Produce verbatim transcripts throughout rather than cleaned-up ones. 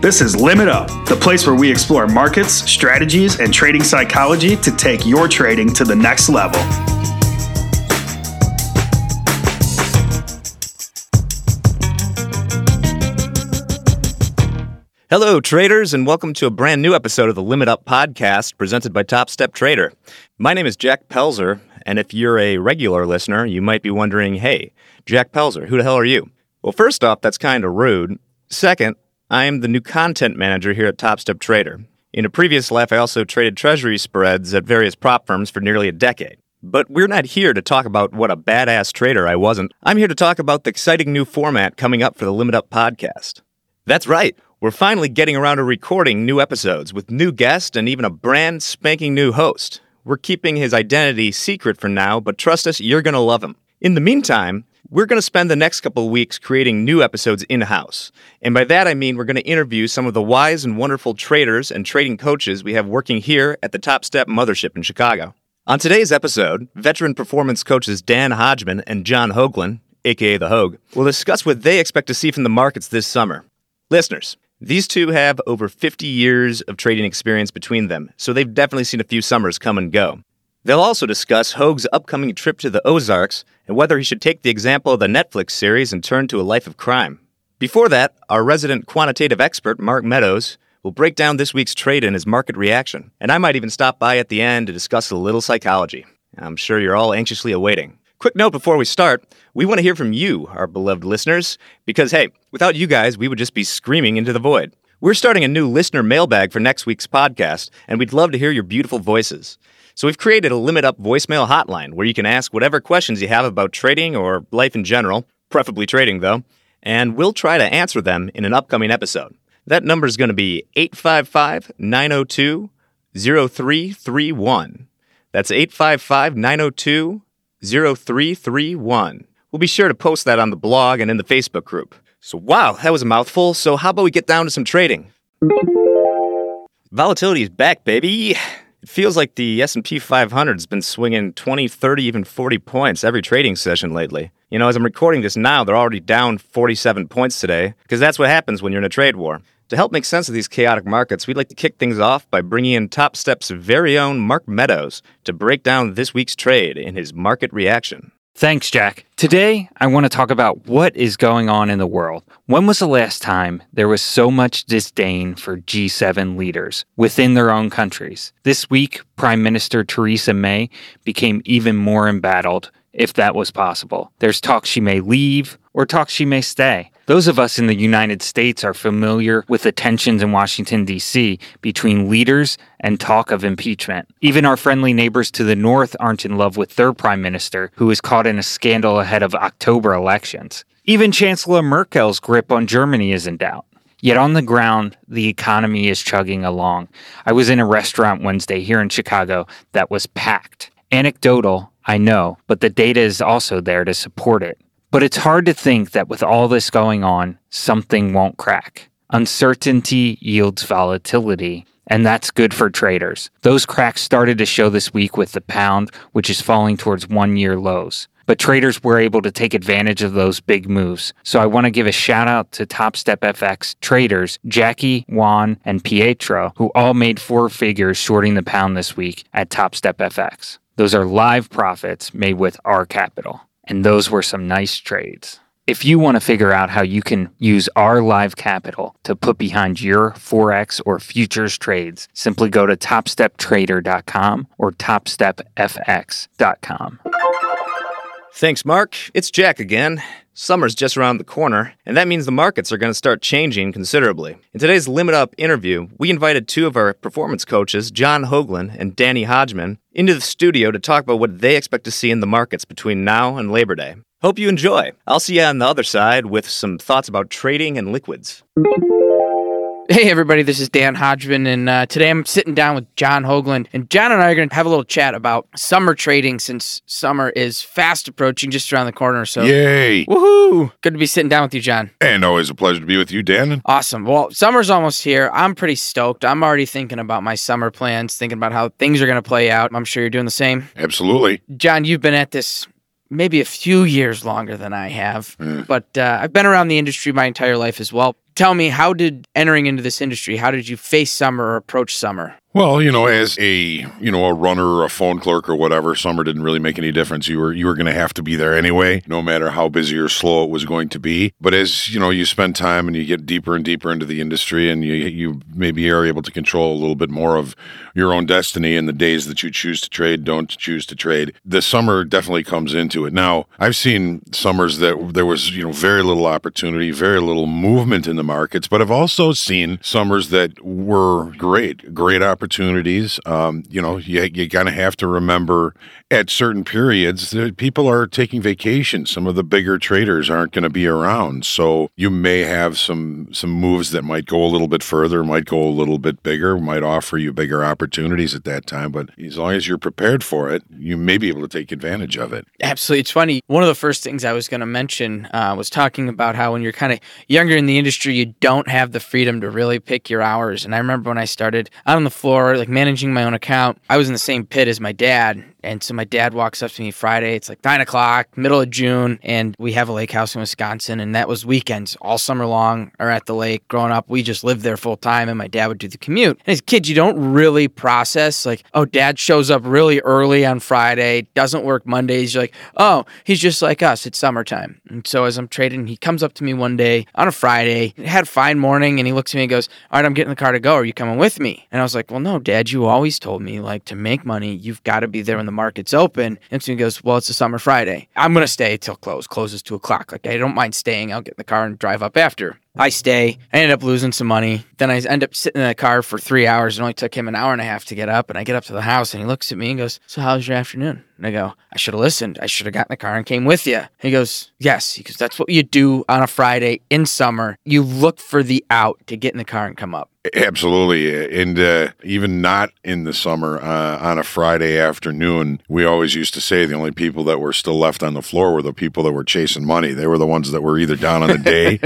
This is Limit Up, the place where we explore markets, strategies, and trading psychology to take your trading to the next level. Hello, traders, and welcome to a brand new episode of the Limit Up podcast presented by Top Step Trader. My name is Jack Pelzer, and if you're a regular listener, you might be wondering, hey, Jack Pelzer, who the hell are you? Well, first off, that's kind of rude. Second, I am the new content manager here at Top Step Trader. In a previous life, I also traded treasury spreads at various prop firms for nearly a decade. But we're not here to talk about what a badass trader I wasn't. I'm here to talk about the exciting new format coming up for the Limit Up podcast. That's right. We're finally getting around to recording new episodes with new guests and even a brand spanking new host. We're keeping his identity secret for now, but trust us, you're going to love him. In the meantime, we're going to spend the next couple weeks creating new episodes in-house. And by that I mean we're going to interview some of the wise and wonderful traders and trading coaches we have working here at the Top Step Mothership in Chicago. On today's episode, veteran performance coaches Dan Hodgman and John Hoagland, a k a. The Hoag, will discuss what they expect to see from the markets this summer. Listeners, these two have over fifty years of trading experience between them, so they've definitely seen a few summers come and go. They'll also discuss Hoag's upcoming trip to the Ozarks and whether he should take the example of the Netflix series and turn to a life of crime. Before that, our resident quantitative expert, Mark Meadows, will break down this week's trade and his market reaction. And I might even stop by at the end to discuss a little psychology. I'm sure you're all anxiously awaiting. Quick note before we start, we want to hear from you, our beloved listeners, because hey, without you guys, we would just be screaming into the void. We're starting a new listener mailbag for next week's podcast, and we'd love to hear your beautiful voices. So we've created a Limit Up voicemail hotline where you can ask whatever questions you have about trading or life in general, preferably trading though, and we'll try to answer them in an upcoming episode. That number is going to be eight five five, nine zero two, zero three three one. That's eight five five, nine zero two, zero three three one. We'll be sure to post that on the blog and in the Facebook group. So wow, that was a mouthful, so how about we get down to some trading? Volatility is back, baby! It feels like the S and P five hundred has been swinging twenty, thirty, even forty points every trading session lately. You know, as I'm recording this now, they're already down forty-seven points today, because that's what happens when you're in a trade war. To help make sense of these chaotic markets, we'd like to kick things off by bringing in Top Step's very own Mark Meadows to break down this week's trade in his market reaction. Thanks, Jack. Today, I want to talk about what is going on in the world. When was the last time there was so much disdain for G seven leaders within their own countries? This week, Prime Minister Theresa May became even more embattled, if that was possible. There's talk she may leave or talk she may stay. Those of us in the United States are familiar with the tensions in Washington, D C between leaders and talk of impeachment. Even our friendly neighbors to the north aren't in love with their prime minister, who is caught in a scandal ahead of October elections. Even Chancellor Merkel's grip on Germany is in doubt. Yet on the ground, the economy is chugging along. I was in a restaurant Wednesday here in Chicago that was packed. Anecdotal, I know, but the data is also there to support it. But it's hard to think that with all this going on, something won't crack. Uncertainty yields volatility, and that's good for traders. Those cracks started to show this week with the pound, which is falling towards one-year lows. But traders were able to take advantage of those big moves. So I want to give a shout out to Top Step F X traders, Jackie, Juan, and Pietro, who all made four figures shorting the pound this week at Top Step F X. Those are live profits made with our capital. And those were some nice trades. If you want to figure out how you can use our live capital to put behind your Forex or futures trades, simply go to top step trader dot com or top step f x dot com. Thanks, Mark. It's Jack again. Summer's just around the corner, and that means the markets are going to start changing considerably. In today's Limit Up interview, we invited two of our performance coaches, John Hoagland and Danny Hodgman, into the studio to talk about what they expect to see in the markets between now and Labor Day. Hope you enjoy. I'll see you on the other side with some thoughts about trading and liquids. Hey everybody, this is Dan Hodgman, and uh, today I'm sitting down with John Hoagland, and John and I are going to have a little chat about summer trading since summer is fast approaching just around the corner, so... Yay! Woohoo! Good to be sitting down with you, John. And always a pleasure to be with you, Dan. Awesome. Well, summer's almost here. I'm pretty stoked. I'm already thinking about my summer plans, thinking about how things are going to play out. I'm sure you're doing the same. Absolutely. John, you've been at this maybe a few years longer than I have, mm. but uh, I've been around the industry my entire life as well. Tell me, how did entering into this industry, how did you face summer or approach summer? Well, you know, as a, you know, a runner or a phone clerk or whatever, summer didn't really make any difference. You were you were going to have to be there anyway, no matter how busy or slow it was going to be. But as, you know, you spend time and you get deeper and deeper into the industry, and you, you maybe are able to control a little bit more of your own destiny and the days that you choose to trade, don't choose to trade, the summer definitely comes into it. Now, I've seen summers that there was, you know, very little opportunity, very little movement in the markets, but I've also seen summers that were great, great opportunities. opportunities. Um, you know, you, you kind of have to remember at certain periods that people are taking vacations. Some of the bigger traders aren't going to be around. So you may have some, some moves that might go a little bit further, might go a little bit bigger, might offer you bigger opportunities at that time. But as long as you're prepared for it, you may be able to take advantage of it. Absolutely. It's funny. One of the first things I was going to mention uh, was talking about how when you're kind of younger in the industry, you don't have the freedom to really pick your hours. And I remember when I started out on the floor, Or like managing my own account, I was in the same pit as my dad. And so my dad walks up to me Friday, it's like nine o'clock, middle of June, and we have a lake house in Wisconsin, and that was weekends all summer long or at the lake. Growing up, we just lived there full time, and my dad would do the commute. And as kids, you don't really process like, oh, dad shows up really early on Friday, doesn't work Mondays. You're like, oh, he's just like us, it's summertime. And so as I'm trading, he comes up to me one day on a Friday, had a fine morning, and he looks at me and goes, all right, I'm getting in the car to go. Are you coming with me? And I was like, well, no, dad, you always told me like to make money, you've got to be there when the market's open. And so he goes, well, it's a summer Friday. I'm going to stay till close. Close is two o'clock. Like, I don't mind staying. I'll get in the car and drive up after. I stay. I ended up losing some money. Then I end up sitting in the car for three hours. It only took him an hour and a half to get up. And I get up to the house and he looks at me and goes, so how's your afternoon? And I go, I should have listened. I should have gotten in the car and came with you. And he goes, yes. He goes, that's what you do on a Friday in summer. You look for the out to get in the car and come up. Absolutely. And uh, even not in the summer, uh, on a Friday afternoon, we always used to say the only people that were still left on the floor were the people that were chasing money. They were the ones that were either down on the day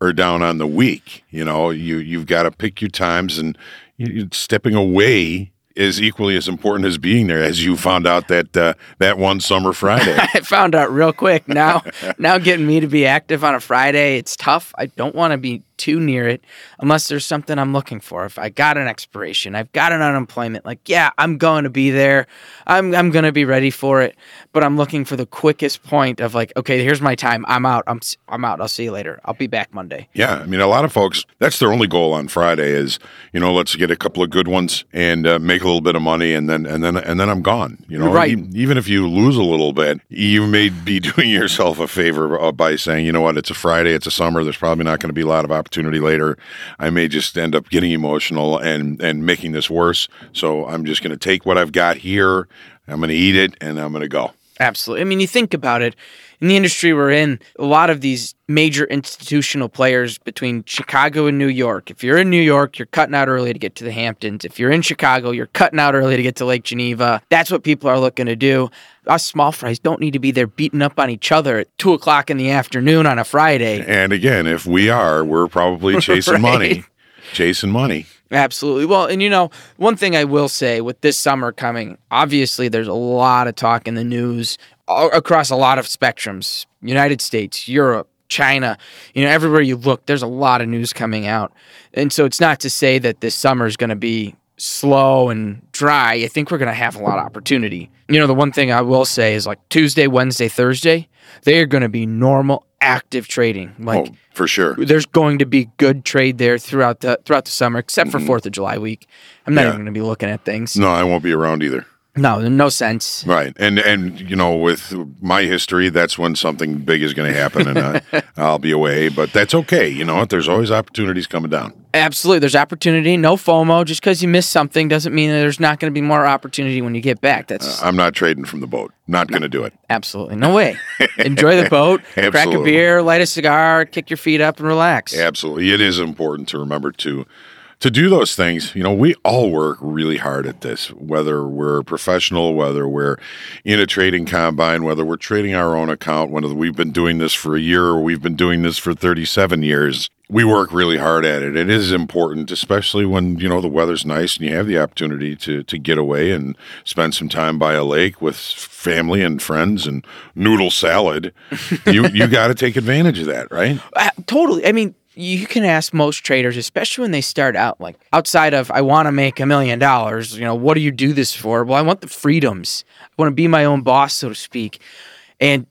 or down on the week. You know, you, you've got to pick your times, and you, stepping away is equally as important as being there, as you found out that uh, that one summer Friday. I found out real quick. Now, now getting me to be active on a Friday, it's tough. I don't want to be too near it unless there's something I'm looking for. If I got an expiration, I've got an unemployment, like, yeah, I'm going to be there. I'm I'm going to be ready for it, but I'm looking for the quickest point of like, okay, here's my time. I'm out. I'm I'm out. I'll see you later. I'll be back Monday. Yeah. I mean, a lot of folks, that's their only goal on Friday is, you know, let's get a couple of good ones and uh, make a little bit of money. And then, and then, and then I'm gone, you know, right. E- even if you lose a little bit, you may be doing yourself a favor uh, by saying, you know what, it's a Friday, it's a summer. There's probably not going to be a lot of opportunities. Opportunity later, I may just end up getting emotional and and making this worse. So I'm just going to take what I've got here, I'm going to eat it, and I'm going to go. Absolutely. I mean, you think about it, in the industry we're in, a lot of these major institutional players between Chicago and New York. If you're in New York, you're cutting out early to get to the Hamptons. If you're in Chicago, you're cutting out early to get to Lake Geneva. That's what people are looking to do. Us small fries don't need to be there beating up on each other at two o'clock in the afternoon on a Friday. And again, if we are, we're probably chasing right. money. Chasing money. Absolutely. Well, and you know, one thing I will say with this summer coming, obviously there's a lot of talk in the news all across a lot of spectrums, United States, Europe, China, you know, everywhere you look, there's a lot of news coming out. And so it's not to say that this summer is going to be slow and dry. I think we're going to have a lot of opportunity. You know, the one thing I will say is like Tuesday, Wednesday, Thursday, they are going to be normal, active trading. Like, oh, for sure. There's going to be good trade there throughout the throughout the summer, except for Fourth of July week. I'm not yeah. even going to be looking at things. No, I won't be around either. No, no sense. Right. And, and you know, with my history, that's when something big is going to happen, and I, I'll be away. But that's okay. You know, there's always opportunities coming down. Absolutely. There's opportunity. No FOMO. Just because you miss something doesn't mean that there's not going to be more opportunity when you get back. That's uh, I'm not trading from the boat. Not no, going to do it. Absolutely. No way. Enjoy the boat, crack a beer, light a cigar, kick your feet up, and relax. Absolutely. It is important to remember to to do those things. You know, we all work really hard at this, whether we're professional, whether we're in a trading combine, whether we're trading our own account, whether we've been doing this for a year or we've been doing this for thirty-seven years. We work really hard at it. It is important, especially when, you know, the weather's nice and you have the opportunity to, to get away and spend some time by a lake with family and friends and noodle salad. you you got to take advantage of that, right? Uh, totally. I mean, you can ask most traders, especially when they start out, like outside of, I want to make a million dollars, you know, what do you do this for? Well, I want the freedoms. I want to be my own boss, so to speak. And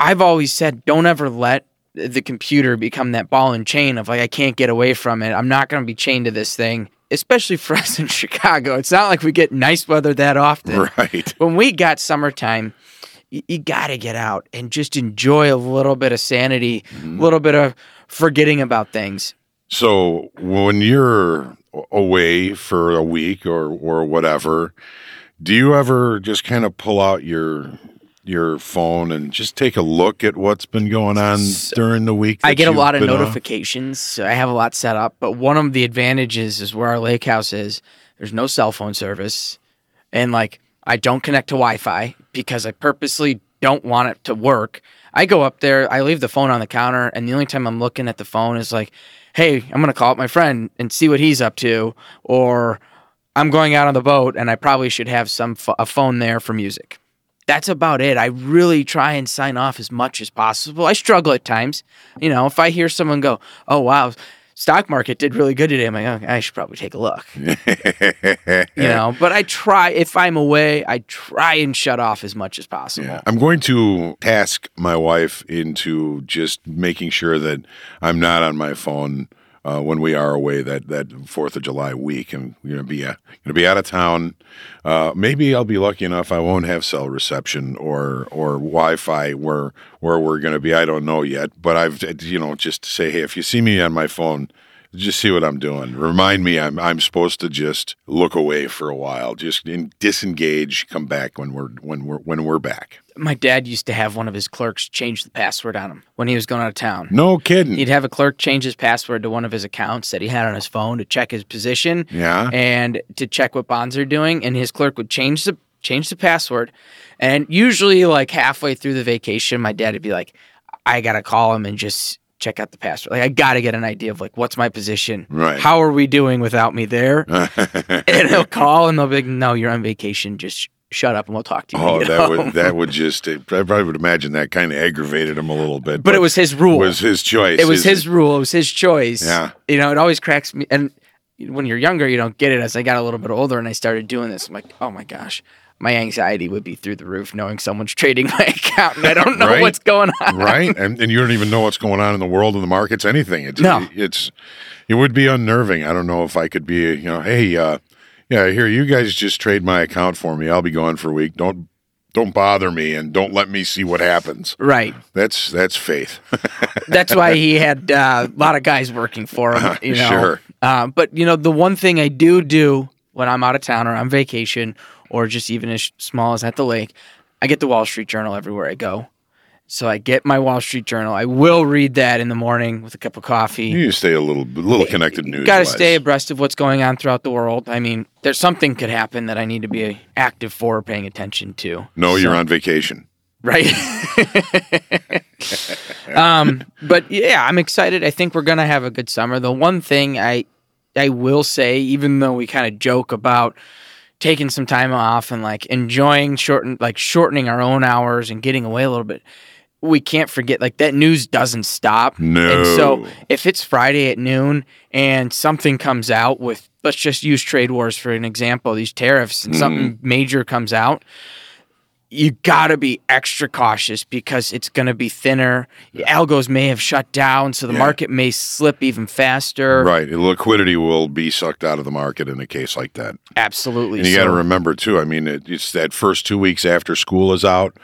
I've always said, don't ever let the computer become that ball and chain of like, I can't get away from it. I'm not going to be chained to this thing, especially for us in Chicago. It's not like we get nice weather that often. Right. When we got summertime, you, you got to get out and just enjoy a little bit of sanity, a mm. little bit of forgetting about things. So when you're away for a week or, or whatever, do you ever just kind of pull out your your phone and just take a look at what's been going on during the week? I get a lot of notifications, so I have a lot set up, but one of the advantages is where our lake house is, there's no cell phone service, and like I don't connect to Wi-Fi because I purposely don't want it to work. I go up there, I leave the phone on the counter, and the only time I'm looking at the phone is like, hey, I'm going to call up my friend and see what he's up to, or I'm going out on the boat and I probably should have some f- a phone there for music. That's about it. I really try and sign off as much as possible. I struggle at times. You know, if I hear someone go, oh, wow, stock market did really good today, I'm like, oh, I should probably take a look. You know, but I try, if I'm away, I try and shut off as much as possible. Yeah. I'm going to task my wife into just making sure that I'm not on my phone Uh, when we are away that, that fourth of July week, and we're going to be uh, gonna be out of town. Uh, maybe I'll be lucky enough I won't have cell reception or or Wi-Fi where, where we're going to be. I don't know yet, but I've, you know, just to say, hey, if you see me on my phone, just see what I'm doing. Remind me I'm I'm supposed to just look away for a while, just in, disengage, come back when we're when we're when we're back. My dad used to have one of his clerks change the password on him when he was going out of town. No kidding. He'd have a clerk change his password to one of his accounts that he had on his phone to check his position. Yeah. And to check what bonds are doing, and his clerk would change the change the password. And usually like halfway through the vacation, my dad would be like, I got to call him and just check out the password. Like, I got to get an idea of, like, what's my position? Right. How are we doing without me there? And he'll call, and they'll be like, no, you're on vacation. Just sh- shut up, and we'll talk to you. Oh, that would, that would just, I probably would imagine that kind of aggravated him a little bit. But, but it was his rule. It was his choice. It was his it? rule. It was his choice. Yeah. You know, it always cracks me. And when you're younger, you don't get it. As I got a little bit older and I started doing this, I'm like, oh, my gosh. My anxiety would be through the roof knowing someone's trading my account and I don't know right? what's going on. Right. And, and you don't even know what's going on in the world and the markets, anything. It's, no. It's, it would be unnerving. I don't know if I could be, you know, hey, uh, yeah, here, you guys just trade my account for me. I'll be gone for a week. Don't, don't bother me and don't let me see what happens. Right. That's, that's faith. That's why he had uh, a lot of guys working for him, you know. Sure. Uh, but, you know, the one thing I do do when I'm out of town or on vacation, or just even as small as at the lake, I get the Wall Street Journal everywhere I go. So I get my Wall Street Journal. I will read that in the morning with a cup of coffee. You need to stay a little little connected news-wise. Got to stay abreast of what's going on throughout the world. I mean, there's something could happen that I need to be active for or paying attention to. No, so, you're on vacation. Right. um, but yeah, I'm excited. I think we're going to have a good summer. The one thing I I will say, even though we kind of joke about taking some time off and like enjoying shorten like shortening our own hours and getting away a little bit, we can't forget like that news doesn't stop. No. And so if it's Friday at noon and something comes out with, let's just use trade wars for an example, these tariffs, and mm. something major comes out, you gotta be extra cautious because it's gonna be thinner. Yeah. Algos may have shut down, so the yeah. market may slip even faster. Right, liquidity will be sucked out of the market in a case like that. Absolutely. And you so. gotta remember too. I mean, it, it's that first two weeks after school is out.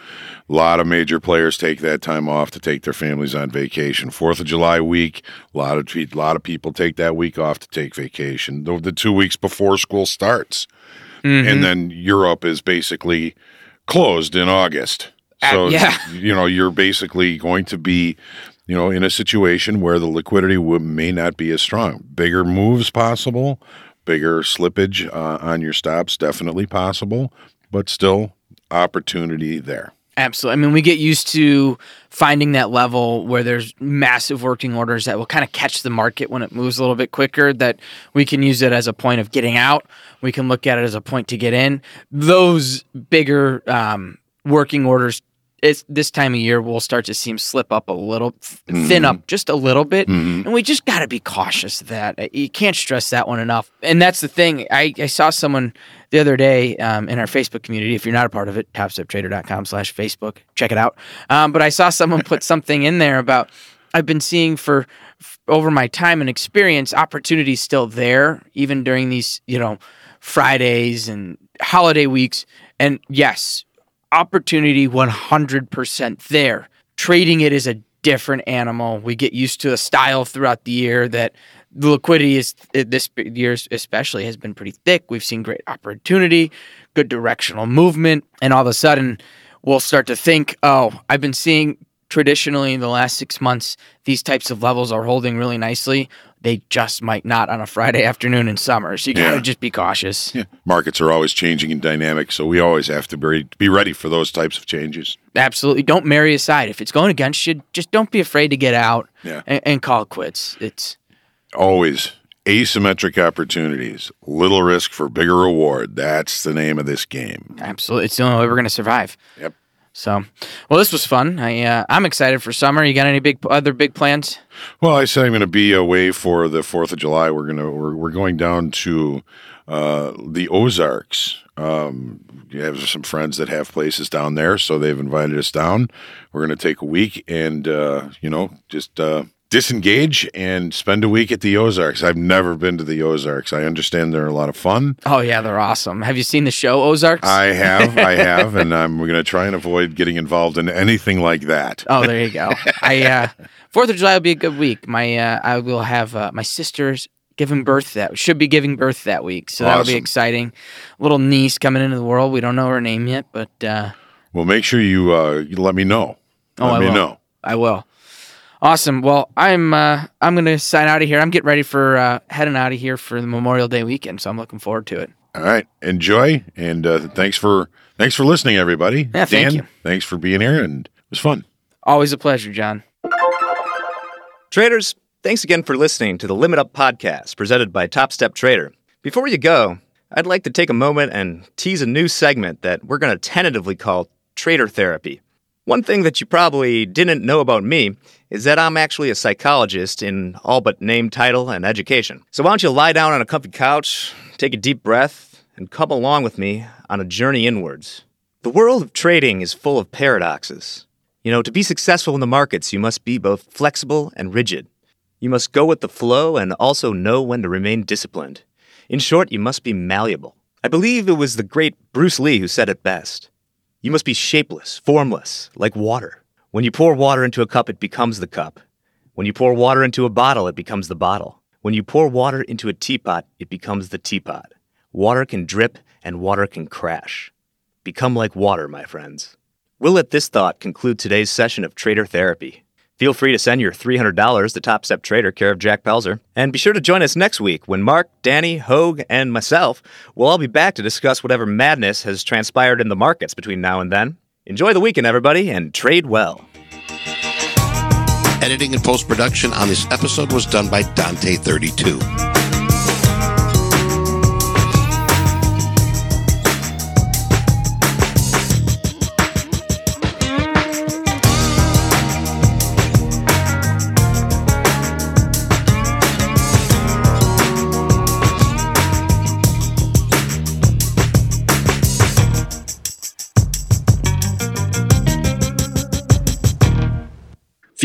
A lot of major players take that time off to take their families on vacation. Fourth of July week, a lot of a lot of people take that week off to take vacation. The, the two weeks before school starts, mm-hmm. and then Europe is basically closed in August. So, uh, yeah. you know, you're basically going to be you know, in a situation where the liquidity will, may not be as strong. Bigger moves possible, bigger slippage uh, on your stops definitely possible, but still opportunity there. Absolutely. I mean, we get used to finding that level where there's massive working orders that will kind of catch the market when it moves a little bit quicker, that we can use it as a point of getting out. We can look at it as a point to get in. Those bigger um, working orders, it's, this time of year, we'll start to see them slip up a little, thin mm-hmm. up just a little bit. Mm-hmm. And we just got to be cautious of that. You can't stress that one enough. And that's the thing. I, I saw someone the other day um, in our Facebook community. If you're not a part of it, top step trader dot com slash Facebook. Check it out. Um, but I saw someone put something in there about, I've been seeing for, f- over my time and experience, opportunities still there, even during these, you know, Fridays and holiday weeks. And yes, opportunity one hundred percent there. Trading it is a different animal. We get used to a style throughout the year that the liquidity is this year especially has been pretty thick. We've seen great opportunity, good directional movement, and all of a sudden we'll start to think, oh, I've been seeing traditionally in the last six months these types of levels are holding really nicely. They just might not on a Friday afternoon in summer. So you got to yeah. just be cautious. Yeah. Markets are always changing and dynamic, so we always have to be, be ready for those types of changes. Absolutely. Don't marry a side. If it's going against you, just don't be afraid to get out yeah. and, and call it quits. It's always asymmetric opportunities, little risk for bigger reward. That's the name of this game. Absolutely. It's the only way we're going to survive. Yep. So, well, this was fun. I, uh, I'm excited for summer. You got any big other big plans? Well, I said I'm going to be away for the fourth of July. We're going to we're, we're going down to uh, the Ozarks. Um, we have some friends that have places down there, so they've invited us down. We're going to take a week and uh, you know just uh, disengage and spend a week at the Ozarks. I've never been to the Ozarks. I understand they're a lot of fun. Oh yeah, they're awesome. Have you seen the show Ozarks? I have, I have, and I'm going to try and avoid getting involved in anything like that. Oh, there you go. I uh, Fourth of July will be a good week. My uh, I will have uh, my sister's giving birth that should be giving birth that week, so awesome. That'll be exciting. Little niece coming into the world. We don't know her name yet, but uh, well, make sure you, uh, you let me know. Oh, let I me will. know. I will. Awesome. Well, I'm uh, I'm going to sign out of here. I'm getting ready for uh, heading out of here for the Memorial Day weekend, so I'm looking forward to it. All right, enjoy, and uh, thanks for thanks for listening, everybody. Yeah, Dan, thank you. Thanks for being here, and it was fun. Always a pleasure, John. Traders, thanks again for listening to the Limit Up podcast presented by Top Step Trader. Before you go, I'd like to take a moment and tease a new segment that we're going to tentatively call Trader Therapy. One thing that you probably didn't know about me is that I'm actually a psychologist in all but name, title, and education. So why don't you lie down on a comfy couch, take a deep breath, and come along with me on a journey inwards. The world of trading is full of paradoxes. You know, to be successful in the markets, you must be both flexible and rigid. You must go with the flow and also know when to remain disciplined. In short, you must be malleable. I believe it was the great Bruce Lee who said it best. You must be shapeless, formless, like water. When you pour water into a cup, it becomes the cup. When you pour water into a bottle, it becomes the bottle. When you pour water into a teapot, it becomes the teapot. Water can drip and water can crash. Become like water, my friends. We'll let this thought conclude today's session of Trader Therapy. Feel free to send your three hundred dollars to Top Step Trader, care of Jack Pelzer. And be sure to join us next week when Mark, Danny, Hoag, and myself will all be back to discuss whatever madness has transpired in the markets between now and then. Enjoy the weekend, everybody, and trade well. Editing and post-production on this episode was done by Dante thirty-two.